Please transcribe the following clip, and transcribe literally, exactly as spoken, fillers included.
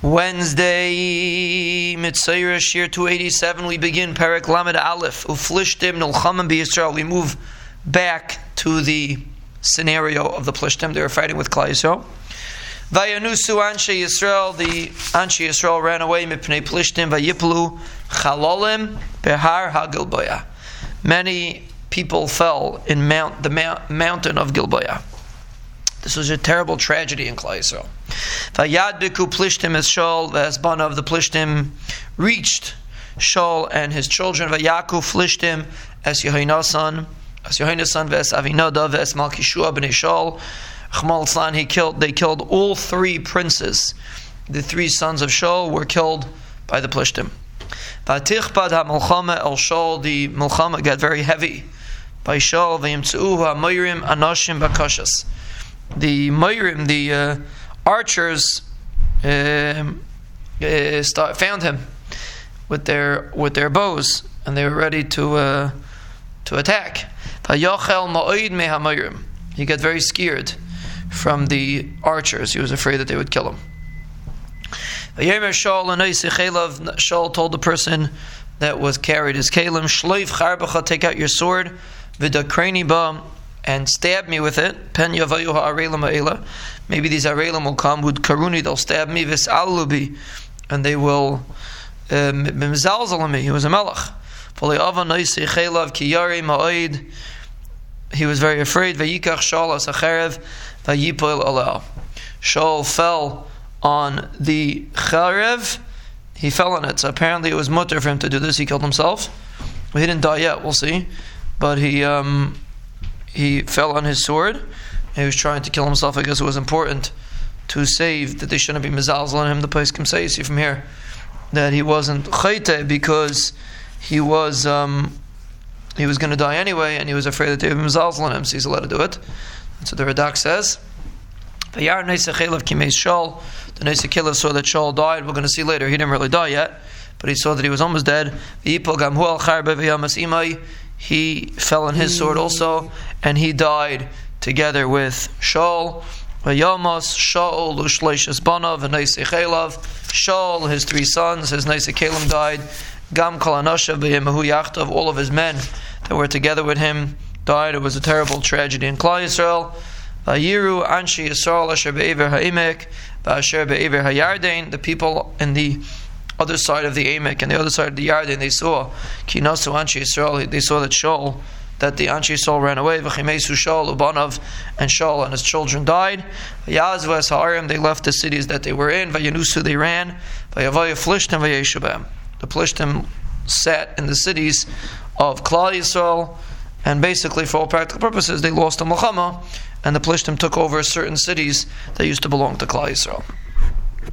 Wednesday, Mitzayra Shir two eighty-seven, we begin Perek Lamed Aleph. U'Plishtim Nilchamim BeYisrael. We move back to the scenario of the Plishtim. They were fighting with Klal Yisrael. Vayanusu Anshe Yisrael. The Anshe Yisrael ran away. Mipnei Plishtim Vayiplu Chalolim Behar HaGilboa. Many people fell in mount the ma- mountain of Gilboa. This was a terrible tragedy in Klal Yisrael. Vayadbiku Plishtim as Shaul, the Hasbana of the Plishtim, reached Shaul and his children. Vayaku Plishtim as Yehonasan, as Yehonasan, as Avinada, as Malkishua b'nei Shaul. Chmalzlan, he killed. They killed all three princes. The three sons of Shaul were killed by the Plishtim. Vatichbad haMelchama el Shaul. The Melchama got very heavy by Shaul. Vayimtzuhu haMoirim anashim bakashas. The Moirim, the uh, archers, uh, uh, start, found him with their with their bows, and they were ready to uh, to attack. He got very scared from the archers. He was afraid that they would kill him. Shaul told the person that was carried as Kalim, Shleif Charbacha, take out your sword, V'dakreni ba, and stab me with it. Pen yavayu ha'arelim ha'ela. Maybe these arelim will come. Would karuni, they'll stab me. Vis alubi, and they will mimzalzal uh, me. He was a melech. V'le avan oisei chelav ki yare ma'oid. He was very afraid. V'yikach Shaul as hacharev v'yipol alal. Shaul fell on the charev. He fell on it. So apparently it was mutter for him to do this. He killed himself. Well, he didn't die yet. We'll see. But he... Um, He fell on his sword. He was trying to kill himself. I guess it was important to save that they shouldn't be mezalzel on him. The Poskim say, you see from here, that he wasn't chayte because he was um, he was going to die anyway, and he was afraid that they would be mezalzel on him, so he's allowed to do it. That's what the Radak says. The Neisei Kelev saw that Shaul died. We're going to see later. He didn't really die yet, but he saw that he was almost dead. He fell on his sword also, and he died together with Shaul. Vayomas Shaul u'shleishes banav v'neisei chelav. Shaul, his three sons, his neisei kelim died. Gam kol anashav b'yemehu yachtav. All of his men that were together with him died. It was a terrible tragedy in Klal Yisrael. Vayiru anshi Yisrael asher be'ever ha'emek v'asher be'ever ha'yarden. The people in the other side of the Emek and the other side of the Yarden, they saw Kinasu Anshe Yisrael. They saw that Shaul, that the Anshe Yisrael ran away. V'chimesu Shaul ubanav, and Shaul and his children died. V'yazvu es ha'arim, they left the cities that they were in. V'yanusu, they ran. V'yavayu Plishtim v'yeshu b'hem. The Plishtim sat in the cities of Klal Yisrael, and basically, for all practical purposes, they lost the Melchama, and the Plishtim took over certain cities that used to belong to Klal Yisrael.